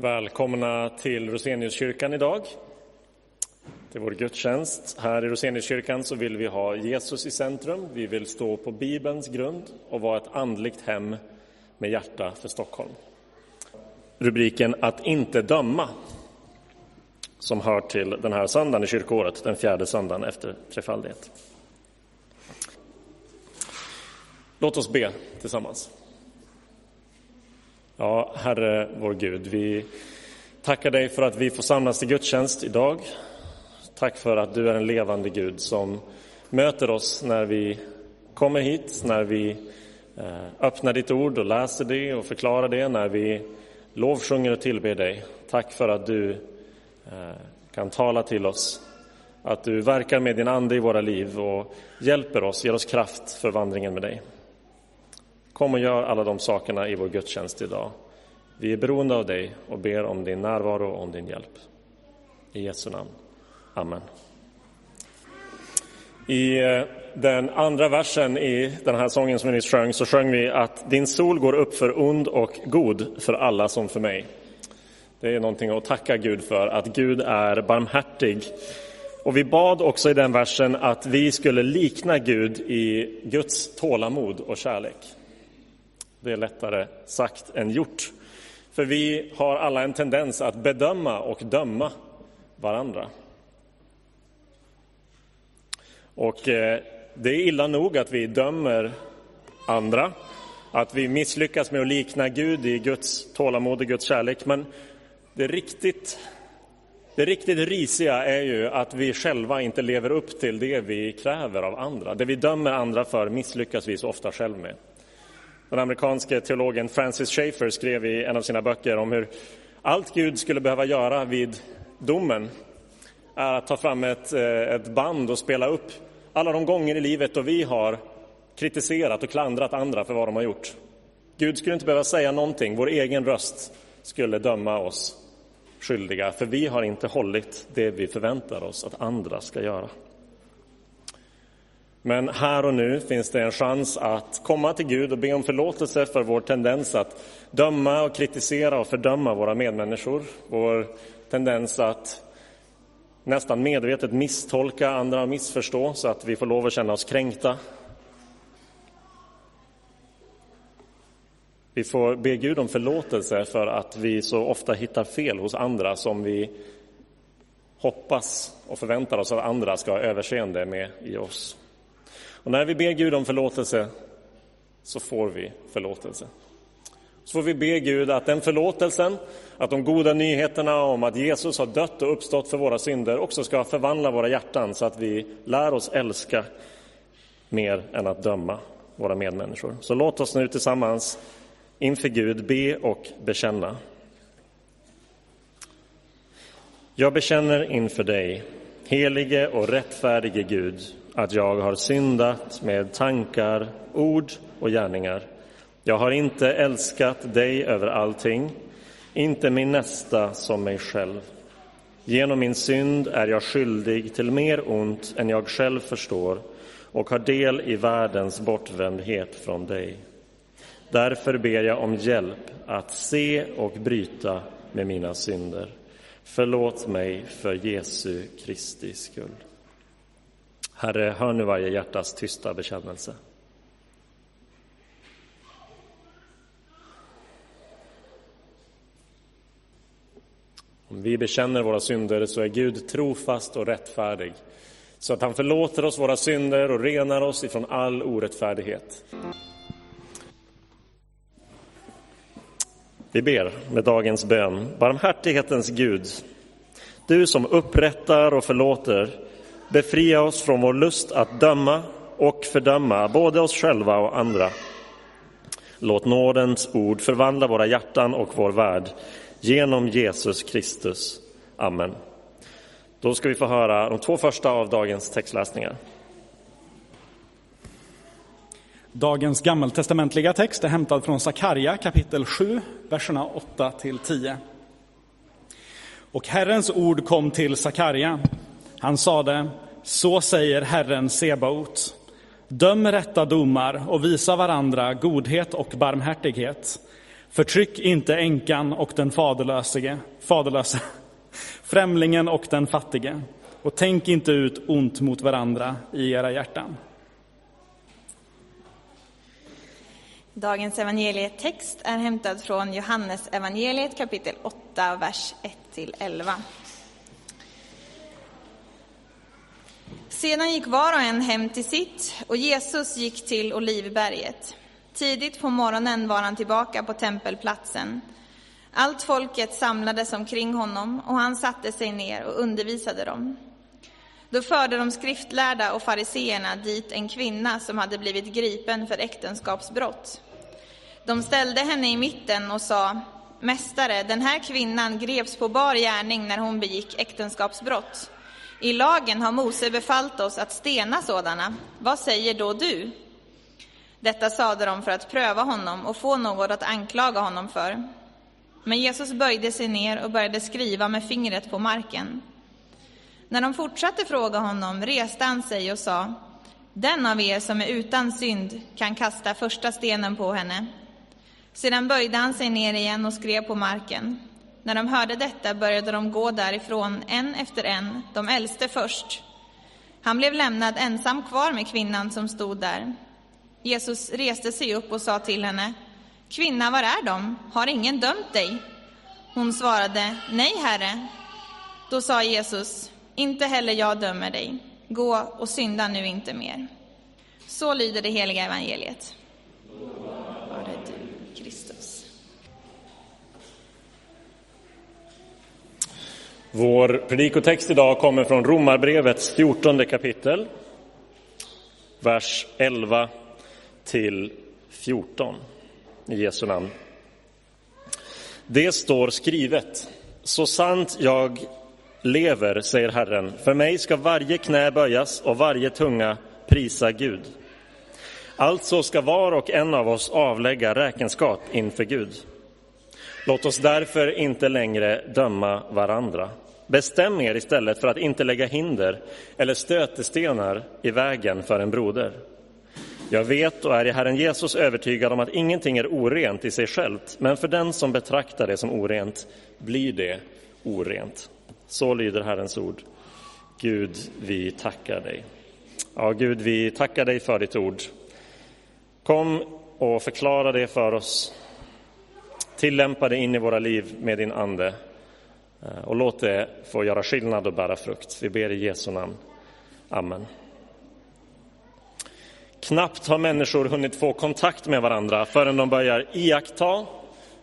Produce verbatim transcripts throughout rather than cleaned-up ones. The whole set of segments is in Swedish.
Välkomna till Roseniuskyrkan idag. Det är vår gudstjänst. Här i Roseniuskyrkan så vill vi ha Jesus i centrum. Vi vill stå på Bibelns grund och vara ett andligt hem med hjärta för Stockholm. Rubriken Att inte döma, som hör till den här söndagen i kyrkoåret, den fjärde söndagen efter trefaldighet. Låt oss be tillsammans. Ja, Herre vår Gud, vi tackar dig för att vi får samlas till gudstjänst idag. Tack för att du är en levande Gud som möter oss när vi kommer hit, när vi öppnar ditt ord och läser det och förklarar det, när vi lovsjunger och tillber dig. Tack för att du kan tala till oss, att du verkar med din ande i våra liv och hjälper oss, ger oss kraft för vandringen med dig. Kom och gör alla de sakerna i vår gudstjänst idag. Vi är beroende av dig och ber om din närvaro och om din hjälp. I Jesu namn. Amen. I den andra versen i den här sången som vi nyss sjöng så sjöng vi att din sol går upp för ond och god för alla som för mig. Det är någonting att tacka Gud för, att Gud är barmhärtig. Och vi bad också i den versen att vi skulle likna Gud i Guds tålamod och kärlek. Det är lättare sagt än gjort. För vi har alla en tendens att bedöma och döma varandra. Och eh, det är illa nog att vi dömer andra. Att vi misslyckas med att likna Gud i Guds tålamod och Guds kärlek. Men det riktigt, det riktigt risiga är ju att vi själva inte lever upp till det vi kräver av andra. Det vi dömer andra för misslyckas vi så ofta själv med. Den amerikanske teologen Francis Schaeffer skrev i en av sina böcker om hur allt Gud skulle behöva göra vid domen är att ta fram ett, ett band och spela upp alla de gånger i livet då vi har kritiserat och klandrat andra för vad de har gjort. Gud skulle inte behöva säga någonting, vår egen röst skulle döma oss skyldiga, för vi har inte hållit det vi förväntar oss att andra ska göra. Men här och nu finns det en chans att komma till Gud och be om förlåtelse för vår tendens att döma och kritisera och fördöma våra medmänniskor. Vår tendens att nästan medvetet misstolka andra och missförstå så att vi får lov att känna oss kränkta. Vi får be Gud om förlåtelse för att vi så ofta hittar fel hos andra som vi hoppas och förväntar oss att andra ska ha överseende med i oss. Och när vi ber Gud om förlåtelse så får vi förlåtelse. Så får vi be Gud att den förlåtelsen, att de goda nyheterna om att Jesus har dött och uppstått för våra synder också ska förvandla våra hjärtan så att vi lär oss älska mer än att döma våra medmänniskor. Så låt oss nu tillsammans inför Gud be och bekänna. Jag bekänner inför dig, helige och rättfärdige Gud, att jag har syndat med tankar, ord och gärningar. Jag har inte älskat dig över allting, inte min nästa som mig själv. Genom min synd är jag skyldig till mer ont än jag själv förstår och har del i världens bortvändhet från dig. Därför ber jag om hjälp att se och bryta med mina synder. Förlåt mig för Jesu Kristi skull. Herre, hör nu varje hjärtas tysta bekännelse. Om vi bekänner våra synder så är Gud trofast och rättfärdig, så att han förlåter oss våra synder och renar oss ifrån all orättfärdighet. Vi ber med dagens bön. Barmhärtighetens Gud, du som upprättar och förlåter, befria oss från vår lust att döma och fördöma både oss själva och andra. Låt nådens ord förvandla våra hjärtan och vår värld genom Jesus Kristus. Amen. Då ska vi få höra de två första av dagens textläsningar. Dagens gammaltestamentliga text är hämtad från Sakarja kapitel sju, verserna åtta till tio. Och Herrens ord kom till Sakarja. Han sade, så säger Herren Sebaot, döm rätta domar och visa varandra godhet och barmhärtighet, Förtryck inte änkan och den faderlöse, faderlösa, främlingen och den fattige. Och tänk inte ut ont mot varandra i era hjärtan. Dagens evangelietext är hämtad från Johannes evangeliet kapitel åtta, vers ett till elva. Sedan gick var och en hem till sitt, och Jesus gick till Olivberget. Tidigt på morgonen var han tillbaka på tempelplatsen. Allt folket samlades omkring honom, och han satte sig ner och undervisade dem. Då förde de skriftlärda och fariseerna dit en kvinna som hade blivit gripen för äktenskapsbrott. De ställde henne i mitten och sa: Mästare, den här kvinnan greps på bar gärning när hon begick äktenskapsbrott. I lagen har Mose befallt oss att stena sådana. Vad säger då du? Detta sade de för att pröva honom och få något att anklaga honom för. Men Jesus böjde sig ner och började skriva med fingret på marken. När de fortsatte fråga honom reste han sig och sa: Den av er som är utan synd kan kasta första stenen på henne. Sedan böjde han sig ner igen och skrev på marken. När de hörde detta började de gå därifrån en efter en, de äldste först. Han blev lämnad ensam kvar med kvinnan som stod där. Jesus reste sig upp och sa till henne: Kvinna, var är de? Har ingen dömt dig? Hon svarade: Nej, Herre. Då sa Jesus: Inte heller jag dömer dig. Gå och synda nu inte mer. Så lyder det heliga evangeliet. Vare du, Kristus. Vår predikotext idag kommer från Romarbrevets fjortonde kapitel, vers elva till fjorton. I Jesu namn. Det står skrivet: Så sant jag lever, säger Herren, för mig ska varje knä böjas och varje tunga prisa Gud. Alltså ska var och en av oss avlägga räkenskap inför Gud. Låt oss därför inte längre döma varandra. Bestäm er istället för att inte lägga hinder eller stötestenar i vägen för en broder. Jag vet och är i Herren Jesus övertygad om att ingenting är orent i sig självt, men för den som betraktar det som orent blir det orent. Så lyder Herrens ord. Gud, vi tackar dig. Ja, Gud, vi tackar dig för ditt ord. Kom och förklara det för oss. Tillämpa det in i våra liv med din ande. Och låt det få göra skillnad och bära frukt. Vi ber i Jesu namn. Amen. Knappt har människor hunnit få kontakt med varandra förrän de börjar iaktta,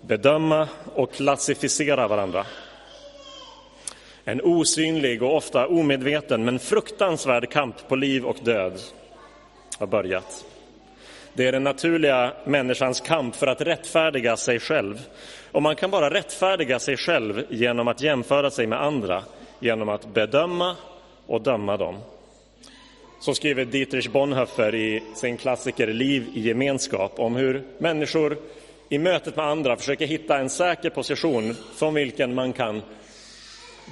bedöma och klassificera varandra. En osynlig och ofta omedveten men fruktansvärd kamp på liv och död har börjat. Det är den naturliga människans kamp för att rättfärdiga sig själv. Och man kan bara rättfärdiga sig själv genom att jämföra sig med andra, genom att bedöma och döma dem. Så skriver Dietrich Bonhoeffer i sin klassiker Liv i gemenskap om hur människor i mötet med andra försöker hitta en säker position från vilken man kan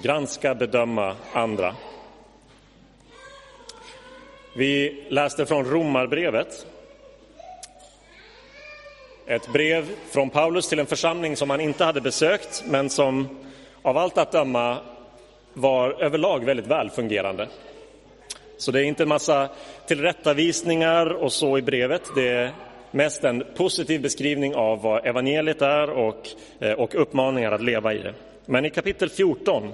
granska, bedöma andra. Vi läste från Romarbrevet. Ett brev från Paulus till en församling som han inte hade besökt, men som av allt att döma var överlag väldigt välfungerande. Så det är inte en massa tillrättavisningar och så i brevet. Det är mest en positiv beskrivning av vad evangeliet är och, och uppmaningar att leva i det. Men i kapitel fjorton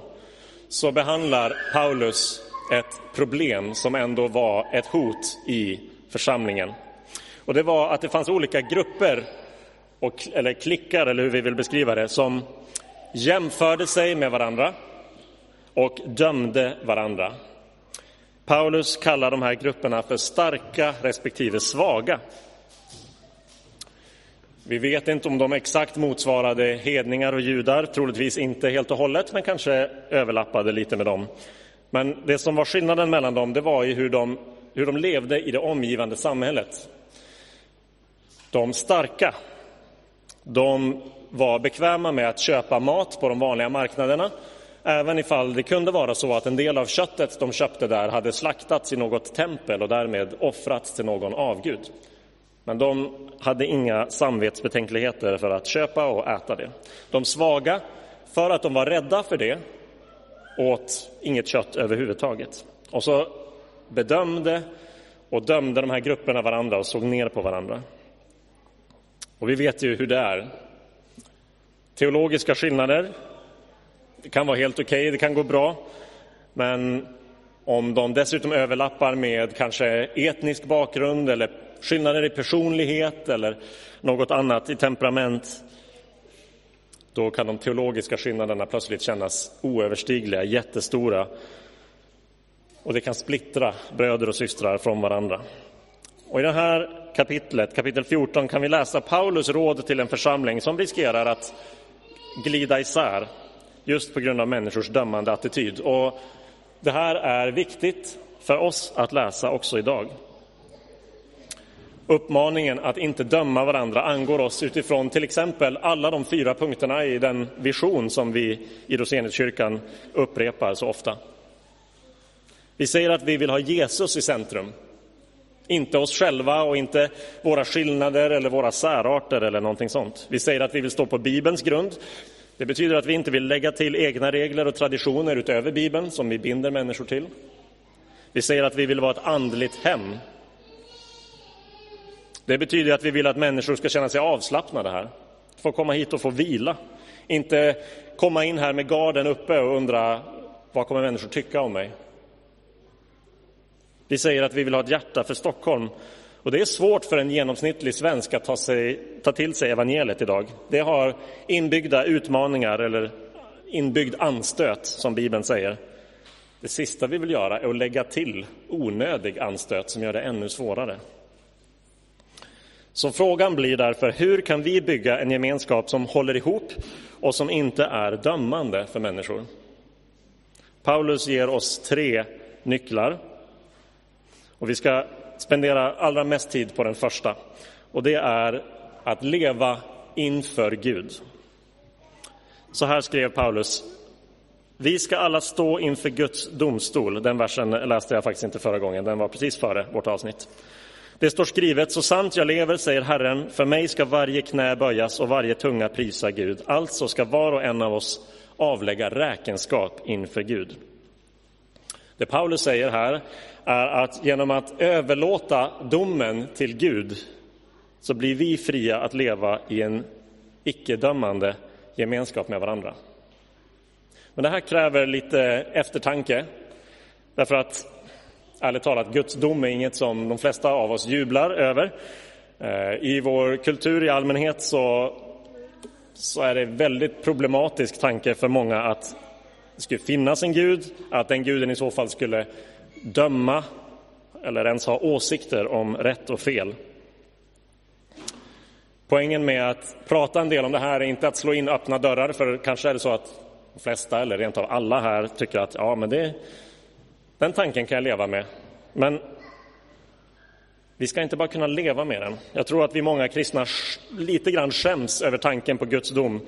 så behandlar Paulus ett problem som ändå var ett hot i församlingen. Och det var att det fanns olika grupper, och, eller klickar eller hur vi vill beskriva det, som jämförde sig med varandra och dömde varandra. Paulus kallar de här grupperna för starka respektive svaga. Vi vet inte om de exakt motsvarade hedningar och judar, troligtvis inte helt och hållet, men kanske överlappade lite med dem. Men det som var skillnaden mellan dem, det var ju hur de, hur de levde i det omgivande samhället. De starka, de var bekväma med att köpa mat på de vanliga marknaderna. Även ifall det kunde vara så att en del av köttet de köpte där hade slaktats i något tempel och därmed offrats till någon avgud. Men de hade inga samvetsbetänkligheter för att köpa och äta det. De svaga, för att de var rädda för det, åt inget kött överhuvudtaget. Och så bedömde och dömde de här grupperna varandra och såg ner på varandra. Och vi vet ju hur det är. Teologiska skillnader, det kan vara helt okej, okay, det kan gå bra. Men om de dessutom överlappar med kanske etnisk bakgrund eller skillnader i personlighet eller något annat i temperament, då kan de teologiska skillnaderna plötsligt kännas oöverstigliga, jättestora. Och det kan splittra bröder och systrar från varandra. Och i det här kapitlet, kapitel fjorton, kan vi läsa Paulus råd till en församling som riskerar att glida isär just på grund av människors dömande attityd. Och det här är viktigt för oss att läsa också idag. Uppmaningen att inte döma varandra angår oss utifrån till exempel alla de fyra punkterna i den vision som vi i Roseniuskyrkan upprepar så ofta. Vi säger att vi vill ha Jesus i centrum. Inte oss själva och inte våra skillnader eller våra särarter eller någonting sånt. Vi säger att vi vill stå på Bibelns grund. Det betyder att vi inte vill lägga till egna regler och traditioner utöver Bibeln som vi binder människor till. Vi säger att vi vill vara ett andligt hem. Det betyder att vi vill att människor ska känna sig avslappnade här. Få komma hit och få vila. Inte komma in här med garden uppe och undra vad kommer människor tycka om mig. Vi säger att vi vill ha ett hjärta för Stockholm. Och det är svårt för en genomsnittlig svensk att ta, sig, ta till sig evangeliet idag. Det har inbyggda utmaningar eller inbyggd anstöt, som Bibeln säger. Det sista vi vill göra är att lägga till onödig anstöt som gör det ännu svårare. Så frågan blir därför, hur kan vi bygga en gemenskap som håller ihop och som inte är dömande för människor? Paulus ger oss tre nycklar. Och vi ska spendera allra mest tid på den första. Och det är att leva inför Gud. Så här skrev Paulus. Vi ska alla stå inför Guds domstol. Den versen läste jag faktiskt inte förra gången. Den var precis före vårt avsnitt. Det står skrivet, så sant jag lever, säger Herren, för mig ska varje knä böjas och varje tunga prisa Gud. Alltså ska var och en av oss avlägga räkenskap inför Gud. Det Paulus säger här är att genom att överlåta domen till Gud så blir vi fria att leva i en icke-dömande gemenskap med varandra. Men det här kräver lite eftertanke, därför att ärligt talat, Guds dom är inget som de flesta av oss jublar över. I vår kultur i allmänhet så, så är det en väldigt problematisk tanke för många att det skulle finnas en gud, att den guden i så fall skulle döma eller ens ha åsikter om rätt och fel. Poängen med att prata en del om det här är inte att slå in öppna dörrar, för kanske är det så att de flesta eller rent av alla här tycker att ja, men det, den tanken kan jag leva med. Men vi ska inte bara kunna leva med den. Jag tror att vi många kristna lite grann skäms över tanken på Guds dom.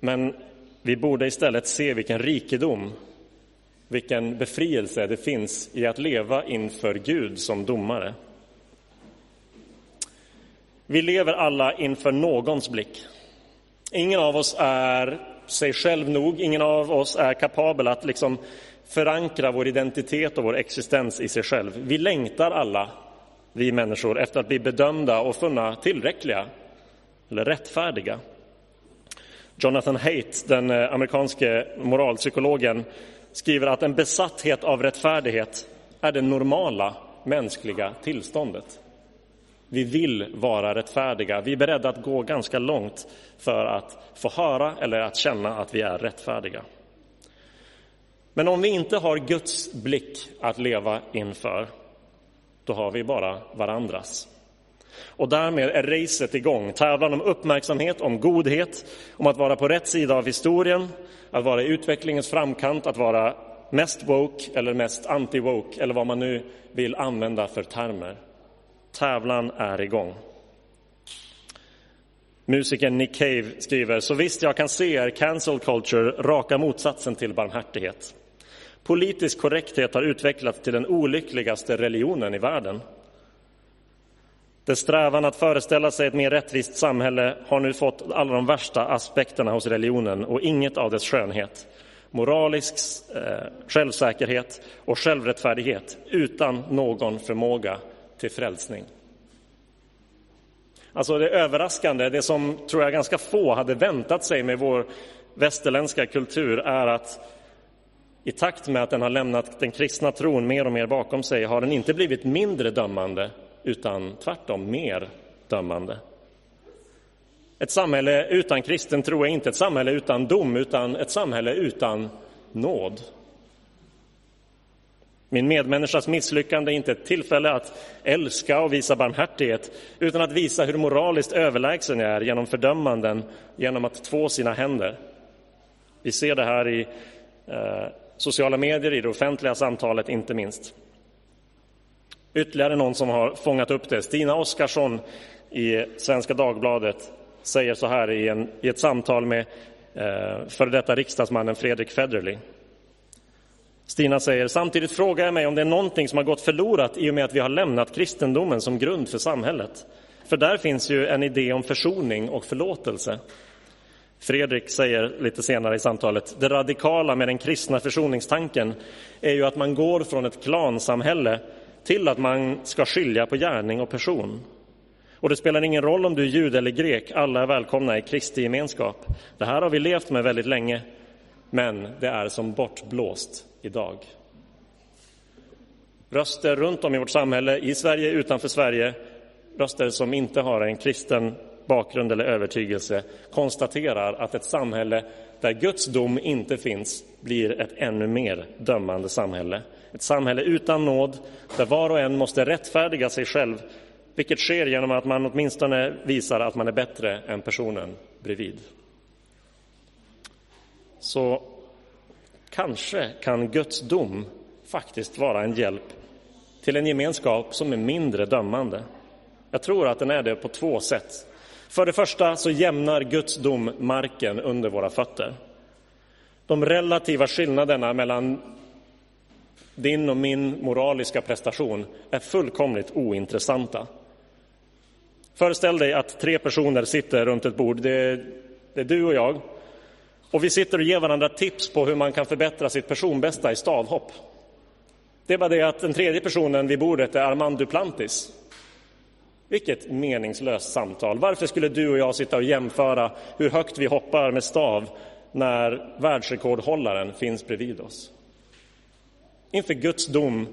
Men vi borde istället se vilken rikedom, vilken befrielse det finns i att leva inför Gud som domare. Vi lever alla inför någons blick. Ingen av oss är sig själv nog, ingen av oss är kapabel att liksom förankra vår identitet och vår existens i sig själv. Vi längtar alla, vi människor, efter att bli bedömda och funna tillräckliga eller rättfärdiga. Jonathan Haidt, den amerikanske moralpsykologen, skriver att en besatthet av rättfärdighet är det normala mänskliga tillståndet. Vi vill vara rättfärdiga. Vi är beredda att gå ganska långt för att få höra eller att känna att vi är rättfärdiga. Men om vi inte har Guds blick att leva inför, då har vi bara varandras. Och därmed är racet igång. Tävlan om uppmärksamhet, om godhet, om att vara på rätt sida av historien, att vara i utvecklingens framkant, att vara mest woke eller mest anti-woke eller vad man nu vill använda för termer. Tävlan är igång. Musikern Nick Cave skriver, så visst jag kan se er cancel culture raka motsatsen till barmhärtighet. Politisk korrekthet har utvecklats till den olyckligaste religionen i världen. Dess strävan att föreställa sig ett mer rättvist samhälle har nu fått alla de värsta aspekterna hos religionen och inget av dess skönhet. Moralisk eh, självsäkerhet och självrättfärdighet utan någon förmåga till frälsning. Alltså det överraskande, det som tror jag ganska få hade väntat sig med vår västerländska kultur, är att i takt med att den har lämnat den kristna tron mer och mer bakom sig har den inte blivit mindre dömande utan tvärtom mer dömande. Ett samhälle utan kristen tro är inte ett samhälle utan dom, utan ett samhälle utan nåd. Min medmänniskas misslyckande är inte ett tillfälle att älska och visa barmhärtighet, utan att visa hur moraliskt överlägsen jag är genom fördömanden, genom att två sina händer. Vi ser det här i eh, sociala medier, i det offentliga samtalet inte minst. Ytterligare någon som har fångat upp det, Stina Oskarsson i Svenska Dagbladet, säger så här i, en, i ett samtal med eh, före detta riksdagsmannen Fredrik Federley. Stina säger, samtidigt frågar jag mig om det är någonting som har gått förlorat i och med att vi har lämnat kristendomen som grund för samhället. För där finns ju en idé om försoning och förlåtelse. Fredrik säger lite senare i samtalet, det radikala med den kristna försoningstanken är ju att man går från ett klansamhälle till att man ska skilja på gärning och person. Och det spelar ingen roll om du är jud eller grek, alla är välkomna i Kristi gemenskap. Det här har vi levt med väldigt länge, men det är som bortblåst idag. Röster runt om i vårt samhälle, i Sverige, utanför Sverige, röster som inte har en kristen bakgrund eller övertygelse, konstaterar att ett samhälle där Guds dom inte finns blir ett ännu mer dömande samhälle. Ett samhälle utan nåd, där var och en måste rättfärdiga sig själv, vilket sker genom att man åtminstone visar att man är bättre än personen bredvid. Så kanske kan Guds dom faktiskt vara en hjälp till en gemenskap som är mindre dömande. Jag tror att den är det på två sätt. För det första så jämnar Guds dom marken under våra fötter. De relativa skillnaderna mellan din och min moraliska prestation är fullkomligt ointressanta. Föreställ dig att tre personer sitter runt ett bord. Det är, det är du och jag. Och vi sitter och ger varandra tips på hur man kan förbättra sitt personbästa i stavhopp. Det är bara det att den tredje personen vid bordet är Armand Duplantis. Vilket meningslöst samtal. Varför skulle du och jag sitta och jämföra hur högt vi hoppar med stav när världsrekordhållaren finns bredvid oss? Inför Guds dom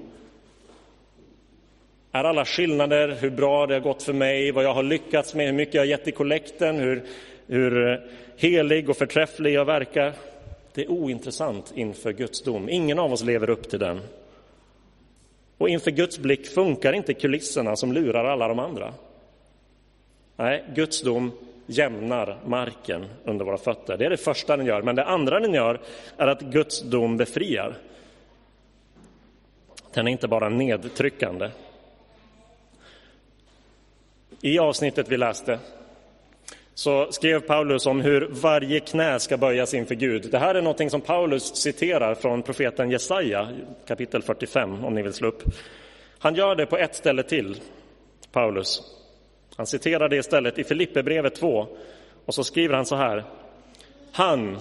är alla skillnader, hur bra det har gått för mig, vad jag har lyckats med, hur mycket jag har gett i kollekten, hur, hur helig och förträfflig jag verkar. Det är ointressant inför Guds dom. Ingen av oss lever upp till den. Och inför Guds blick funkar inte kulisserna som lurar alla de andra. Nej, Guds dom jämnar marken under våra fötter. Det är det första den gör, men det andra den gör är att Guds dom befriar. Den är inte bara nedtryckande. I avsnittet vi läste så skrev Paulus om hur varje knä ska böjas inför Gud. Det här är något som Paulus citerar från profeten Jesaja, kapitel fyrtiofem, om ni vill slå upp. Han gör det på ett ställe till, Paulus. Han citerar det istället i Filipperbrevet två, och så skriver han så här. Han,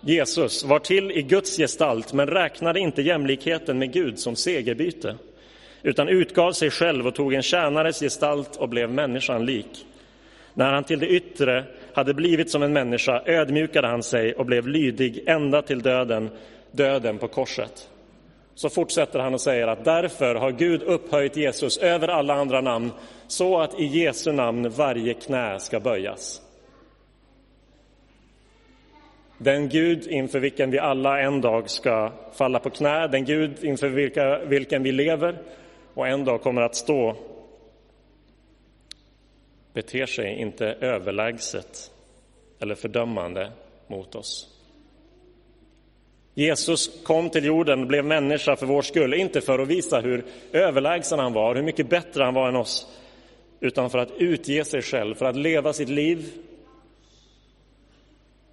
Jesus, var till i Guds gestalt, men räknade inte jämlikheten med Gud som segerbyte, utan utgav sig själv och tog en tjänares gestalt och blev människan lik. När han till det yttre hade blivit som en människa ödmjukade han sig och blev lydig ända till döden, döden på korset. Så fortsätter han och säger att därför har Gud upphöjt Jesus över alla andra namn, så att i Jesu namn varje knä ska böjas. Den Gud inför vilken vi alla en dag ska falla på knä, den Gud inför vilka, vilken vi lever och en dag kommer att stå, beter sig inte överlägset eller fördömande mot oss. Jesus kom till jorden och blev människa för vår skull, inte för att visa hur överlägsen han var, hur mycket bättre han var än oss, utan för att utge sig själv, för att leva sitt liv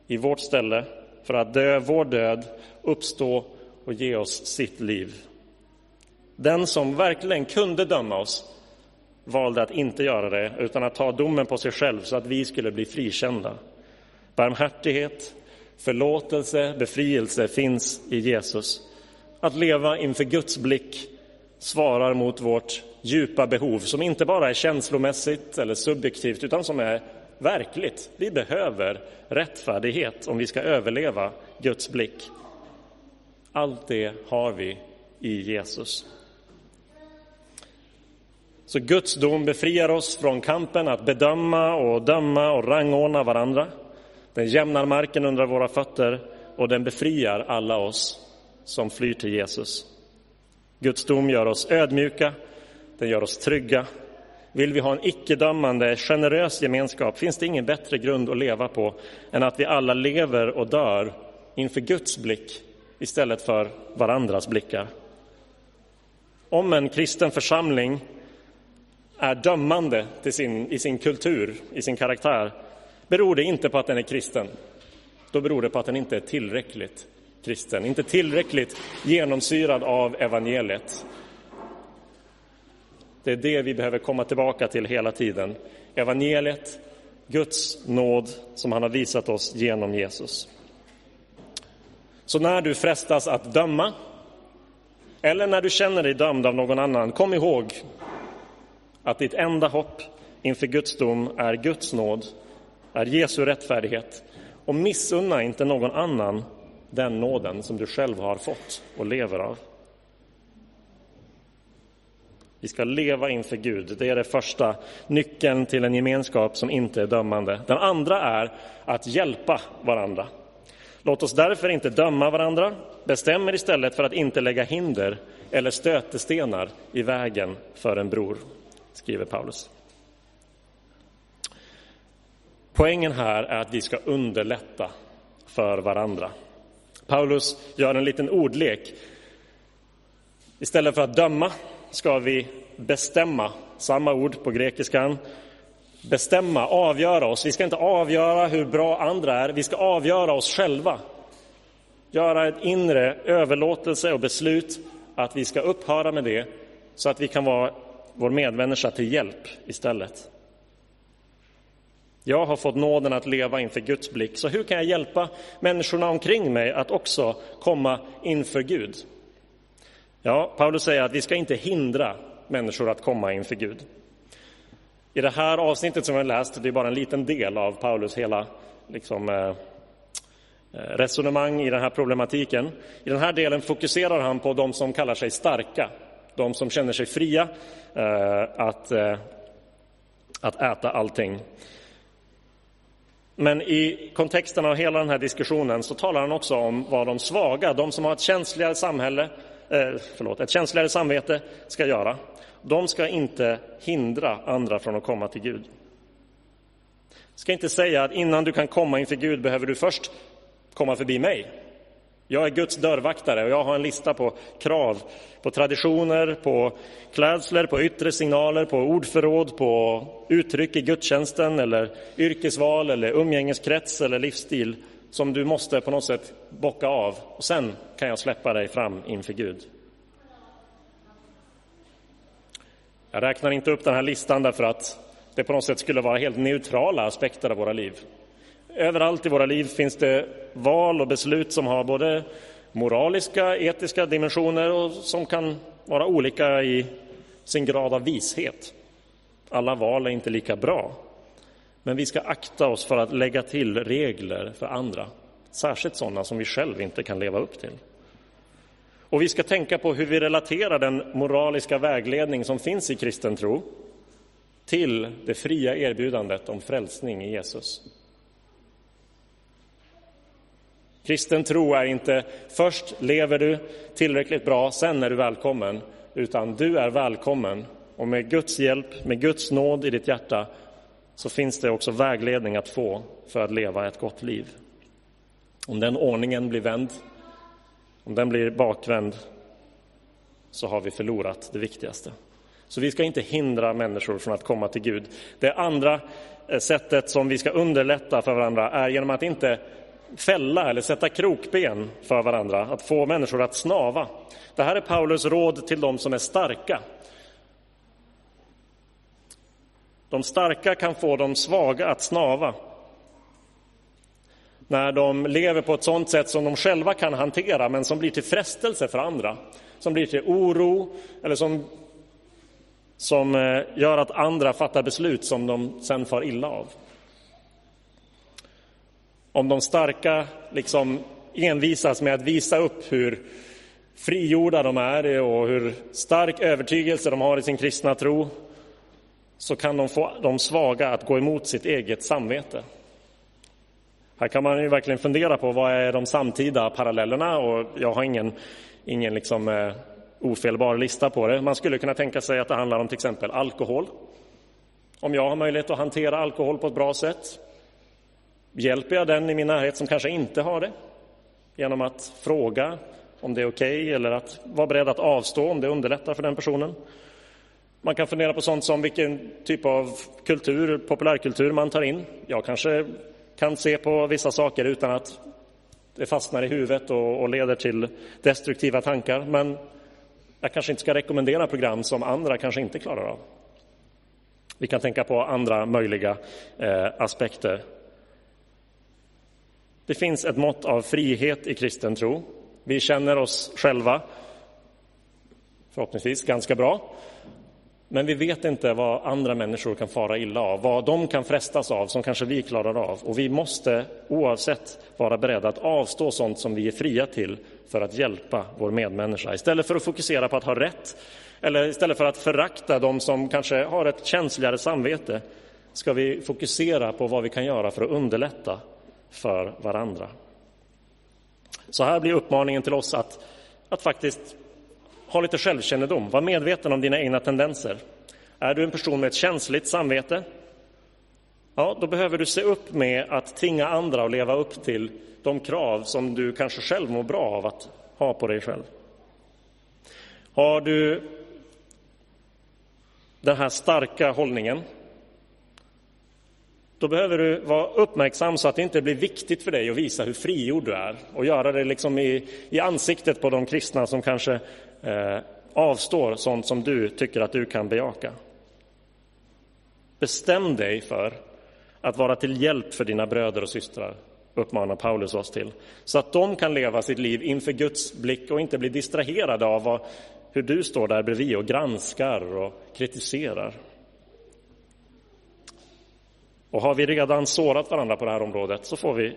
i vårt ställe, för att dö vår död, uppstå och ge oss sitt liv. Den som verkligen kunde döma oss valde att inte göra det, utan att ta domen på sig själv så att vi skulle bli frikända. Barmhärtighet, förlåtelse, befrielse finns i Jesus. Att leva inför Guds blick svarar mot vårt djupa behov, som inte bara är känslomässigt eller subjektivt, utan som är verkligt. Vi behöver rättfärdighet om vi ska överleva Guds blick. Allt det har vi i Jesus. Så Guds dom befriar oss från kampen att bedöma och döma och rangordna varandra. Den jämnar marken under våra fötter och den befriar alla oss som flyr till Jesus. Guds dom gör oss ödmjuka, den gör oss trygga. Vill vi ha en icke-dömande, generös gemenskap finns det ingen bättre grund att leva på än att vi alla lever och dör inför Guds blick istället för varandras blickar. Om en kristen församling är dömande till sin, i sin kultur, i sin karaktär, beror det inte på att den är kristen. Då beror det på att den inte är tillräckligt kristen, inte tillräckligt genomsyrad av evangeliet. Det är det vi behöver komma tillbaka till hela tiden. Evangeliet, Guds nåd som han har visat oss genom Jesus. Så när du frestas att döma, eller när du känner dig dömd av någon annan, kom ihåg att ditt enda hopp inför Guds dom är Guds nåd, är Jesu rättfärdighet. Och missunna inte någon annan den nåden som du själv har fått och lever av. Vi ska leva inför Gud. Det är den första nyckeln till en gemenskap som inte är dömande. Den andra är att hjälpa varandra. Låt oss därför inte döma varandra. Bestämmer istället för att inte lägga hinder eller stötestenar i vägen för en bror, skriver Paulus. Poängen här är att vi ska underlätta för varandra. Paulus gör en liten ordlek. Istället för att döma ska vi bestämma. Samma ord på grekiskan. Bestämma, avgöra oss. Vi ska inte avgöra hur bra andra är. Vi ska avgöra oss själva. Göra ett inre överlåtelse och beslut att vi ska upphöra med det så att vi kan vara vår medmänniska till hjälp istället. Jag har fått nåden att leva inför Guds blick. Så hur kan jag hjälpa människorna omkring mig att också komma inför Gud? Ja, Paulus säger att vi ska inte hindra människor att komma inför Gud. I det här avsnittet som vi har läst, det är bara en liten del av Paulus hela liksom, resonemang i den här problematiken. I den här delen fokuserar han på de som kallar sig starka. De som känner sig fria att, att äta allting. Men i kontexten av hela den här diskussionen så talar han också om vad de svaga, de som har ett känsligare samhälle, förlåt, ett känsligare samvete ska göra. De ska inte hindra andra från att komma till Gud. Ska inte säga att innan du kan komma inför Gud behöver du först komma förbi mig. Jag är Guds dörrvaktare och jag har en lista på krav, på traditioner, på klädsler, på yttre signaler, på ordförråd, på uttryck i gudstjänsten eller yrkesval eller umgängeskrets eller livsstil som du måste på något sätt bocka av. Och sen kan jag släppa dig fram inför Gud. Jag räknar inte upp den här listan därför att det på något sätt skulle vara helt neutrala aspekter av våra liv. Överallt i våra liv finns det val och beslut som har både moraliska, etiska dimensioner och som kan vara olika i sin grad av vishet. Alla val är inte lika bra. Men vi ska akta oss för att lägga till regler för andra. Särskilt sådana som vi själv inte kan leva upp till. Och vi ska tänka på hur vi relaterar den moraliska vägledning som finns i kristen tro till det fria erbjudandet om frälsning i Jesus. Kristen tro är inte först lever du tillräckligt bra, sen är du välkommen. Utan du är välkommen. Och med Guds hjälp, med Guds nåd i ditt hjärta så finns det också vägledning att få för att leva ett gott liv. Om den ordningen blir vänd, om den blir bakvänd så har vi förlorat det viktigaste. Så vi ska inte hindra människor från att komma till Gud. Det andra sättet som vi ska underlätta för varandra är genom att inte fälla eller sätta krokben för varandra, att få människor att snava. Det här är Paulus råd till de som är starka. De starka kan få de svaga att snava. När de lever på ett sådant sätt som de själva kan hantera, men som blir till frestelse för andra. Som blir till oro, eller som, som gör att andra fattar beslut som de sen far illa av. Om de starka liksom envisas med att visa upp hur frigjorda de är och hur stark övertygelse de har i sin kristna tro, så kan de få de svaga att gå emot sitt eget samvete. Här kan man ju verkligen fundera på vad är de samtida parallellerna, och jag har ingen, ingen liksom, eh, ofelbar lista på det. Man skulle kunna tänka sig att det handlar om till exempel alkohol. Om jag har möjlighet att hantera alkohol på ett bra sätt, hjälper jag den i min närhet som kanske inte har det? Genom att fråga om det är okej, eller att vara beredd att avstå om det underlättar för den personen. Man kan fundera på sånt som vilken typ av kultur, populärkultur man tar in. Jag kanske kan se på vissa saker utan att det fastnar i huvudet och, och leder till destruktiva tankar. Men jag kanske inte ska rekommendera program som andra kanske inte klarar av. Vi kan tänka på andra möjliga eh, aspekter. Det finns ett mått av frihet i kristen tro. Vi känner oss själva förhoppningsvis ganska bra. Men vi vet inte vad andra människor kan fara illa av, vad de kan frestas av som kanske vi klarar av. Och vi måste oavsett vara beredda att avstå sånt som vi är fria till för att hjälpa vår medmänniska. Istället för att fokusera på att ha rätt, eller istället för att förakta de som kanske har ett känsligare samvete, ska vi fokusera på vad vi kan göra för att underlätta för varandra. Så här blir uppmaningen till oss att, att faktiskt ha lite självkännedom. Var medveten om dina egna tendenser. Är du en person med ett känsligt samvete? Ja, då behöver du se upp med att tvinga andra och leva upp till de krav som du kanske själv mår bra av att ha på dig själv. Har du den här starka hållningen, då behöver du vara uppmärksam så att det inte blir viktigt för dig att visa hur frigjord du är. Och göra det liksom i, i ansiktet på de kristna som kanske eh, avstår sånt som du tycker att du kan bejaka. Bestäm dig för att vara till hjälp för dina bröder och systrar, uppmanar Paulus oss till. Så att de kan leva sitt liv inför Guds blick och inte bli distraherade av vad, hur du står där bredvid och granskar och kritiserar. Och har vi redan sårat varandra på det här området, så får vi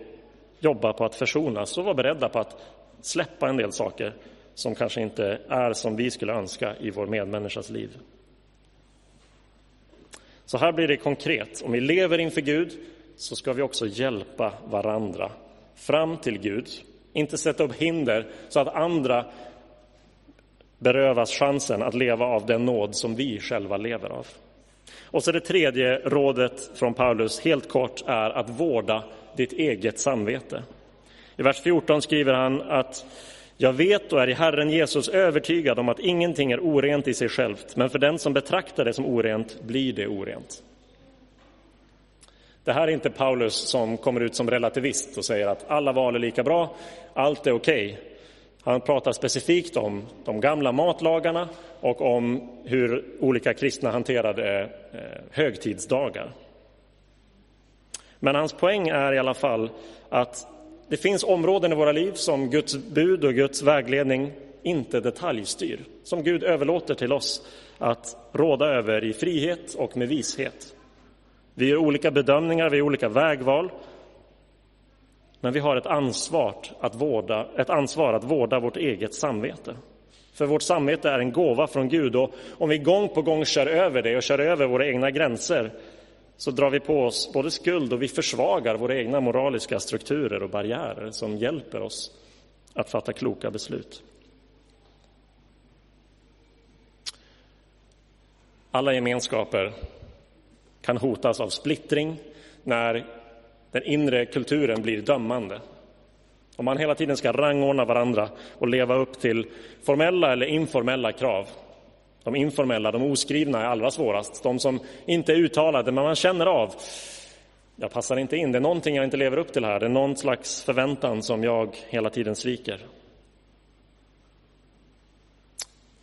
jobba på att försonas och vara beredda på att släppa en del saker som kanske inte är som vi skulle önska i vår medmänniskas liv. Så här blir det konkret. Om vi lever inför Gud, så ska vi också hjälpa varandra fram till Gud. Inte sätta upp hinder så att andra berövas chansen att leva av den nåd som vi själva lever av. Och så det tredje rådet från Paulus helt kort är att vårda ditt eget samvete. I vers fjorton skriver han att jag vet och är i Herren Jesus övertygad om att ingenting är orent i sig självt, men för den som betraktar det som orent blir det orent. Det här är inte Paulus som kommer ut som relativist och säger att alla val är lika bra, allt är okej. Han pratar specifikt om de gamla matlagarna och om hur olika kristna hanterade högtidsdagar. Men hans poäng är i alla fall att det finns områden i våra liv som Guds bud och Guds vägledning inte detaljstyr. Som Gud överlåter till oss att råda över i frihet och med vishet. Vi gör olika bedömningar, vi gör olika vägval. Men vi har ett ansvar att vårda, ett ansvar att vårda vårt eget samvete. För vårt samvete är en gåva från Gud, och om vi gång på gång kör över det och kör över våra egna gränser, så drar vi på oss både skuld och vi försvagar våra egna moraliska strukturer och barriärer som hjälper oss att fatta kloka beslut. Alla gemenskaper kan hotas av splittring när den inre kulturen blir dömande. Om man hela tiden ska rangordna varandra och leva upp till formella eller informella krav. De informella, de oskrivna är allra svårast. De som inte är uttalade, men man känner av. Jag passar inte in, det är någonting jag inte lever upp till här. Det är någon slags förväntan som jag hela tiden sviker.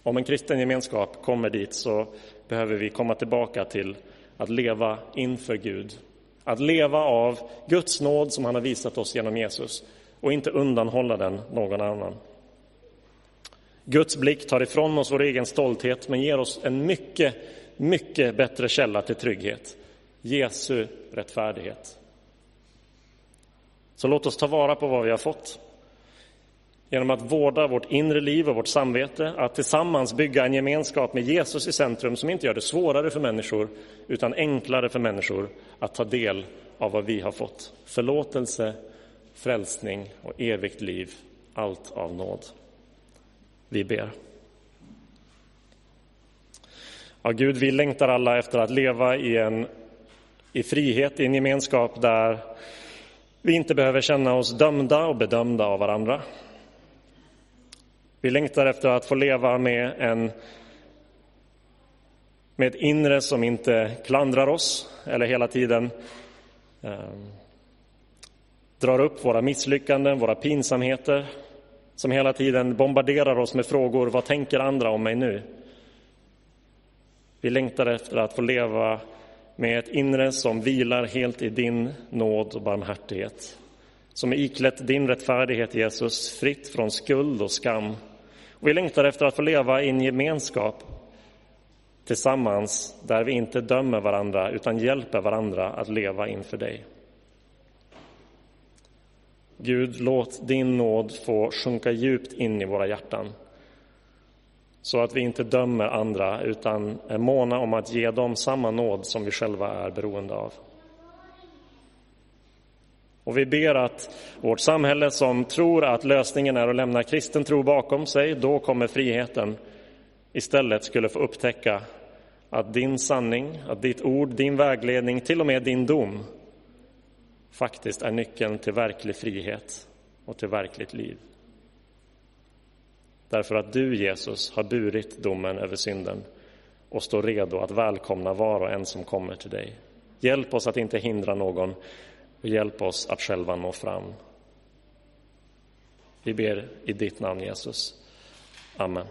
Om en kristen gemenskap kommer dit, så behöver vi komma tillbaka till att leva inför Gud. Att leva av Guds nåd som han har visat oss genom Jesus och inte undanhålla den någon annan. Guds blick tar ifrån oss vår egen stolthet men ger oss en mycket, mycket bättre källa till trygghet. Jesu rättfärdighet. Så låt oss ta vara på vad vi har fått. Genom att vårda vårt inre liv och vårt samvete. Att tillsammans bygga en gemenskap med Jesus i centrum som inte gör det svårare för människor. Utan enklare för människor att ta del av vad vi har fått. Förlåtelse, frälsning och evigt liv. Allt av nåd. Vi ber. Ja, Gud, vi längtar alla efter att leva i en i frihet, i en gemenskap där vi inte behöver känna oss dömda och bedömda av varandra. Vi längtar efter att få leva med en med ett inre som inte klandrar oss eller hela tiden eh, drar upp våra misslyckanden, våra pinsamheter, som hela tiden bombarderar oss med frågor: vad tänker andra om mig nu? Vi längtar efter att få leva med ett inre som vilar helt i din nåd och barmhärtighet, som är iklätt din rättfärdighet, Jesus, fritt från skuld och skam. Och vi längtar efter att få leva i en gemenskap tillsammans där vi inte dömer varandra utan hjälper varandra att leva inför dig. Gud, låt din nåd få sjunka djupt in i våra hjärtan så att vi inte dömer andra utan är måna om att ge dem samma nåd som vi själva är beroende av. Och vi ber att vårt samhälle som tror att lösningen är att lämna kristen tro bakom sig, då kommer friheten, istället skulle få upptäcka att din sanning, att ditt ord, din vägledning, till och med din dom faktiskt är nyckeln till verklig frihet och till verkligt liv. Därför att du, Jesus, har burit domen över synden och står redo att välkomna var och en som kommer till dig. Hjälp oss att inte hindra någon och hjälp oss att själva nå fram. Vi ber i ditt namn, Jesus. Amen.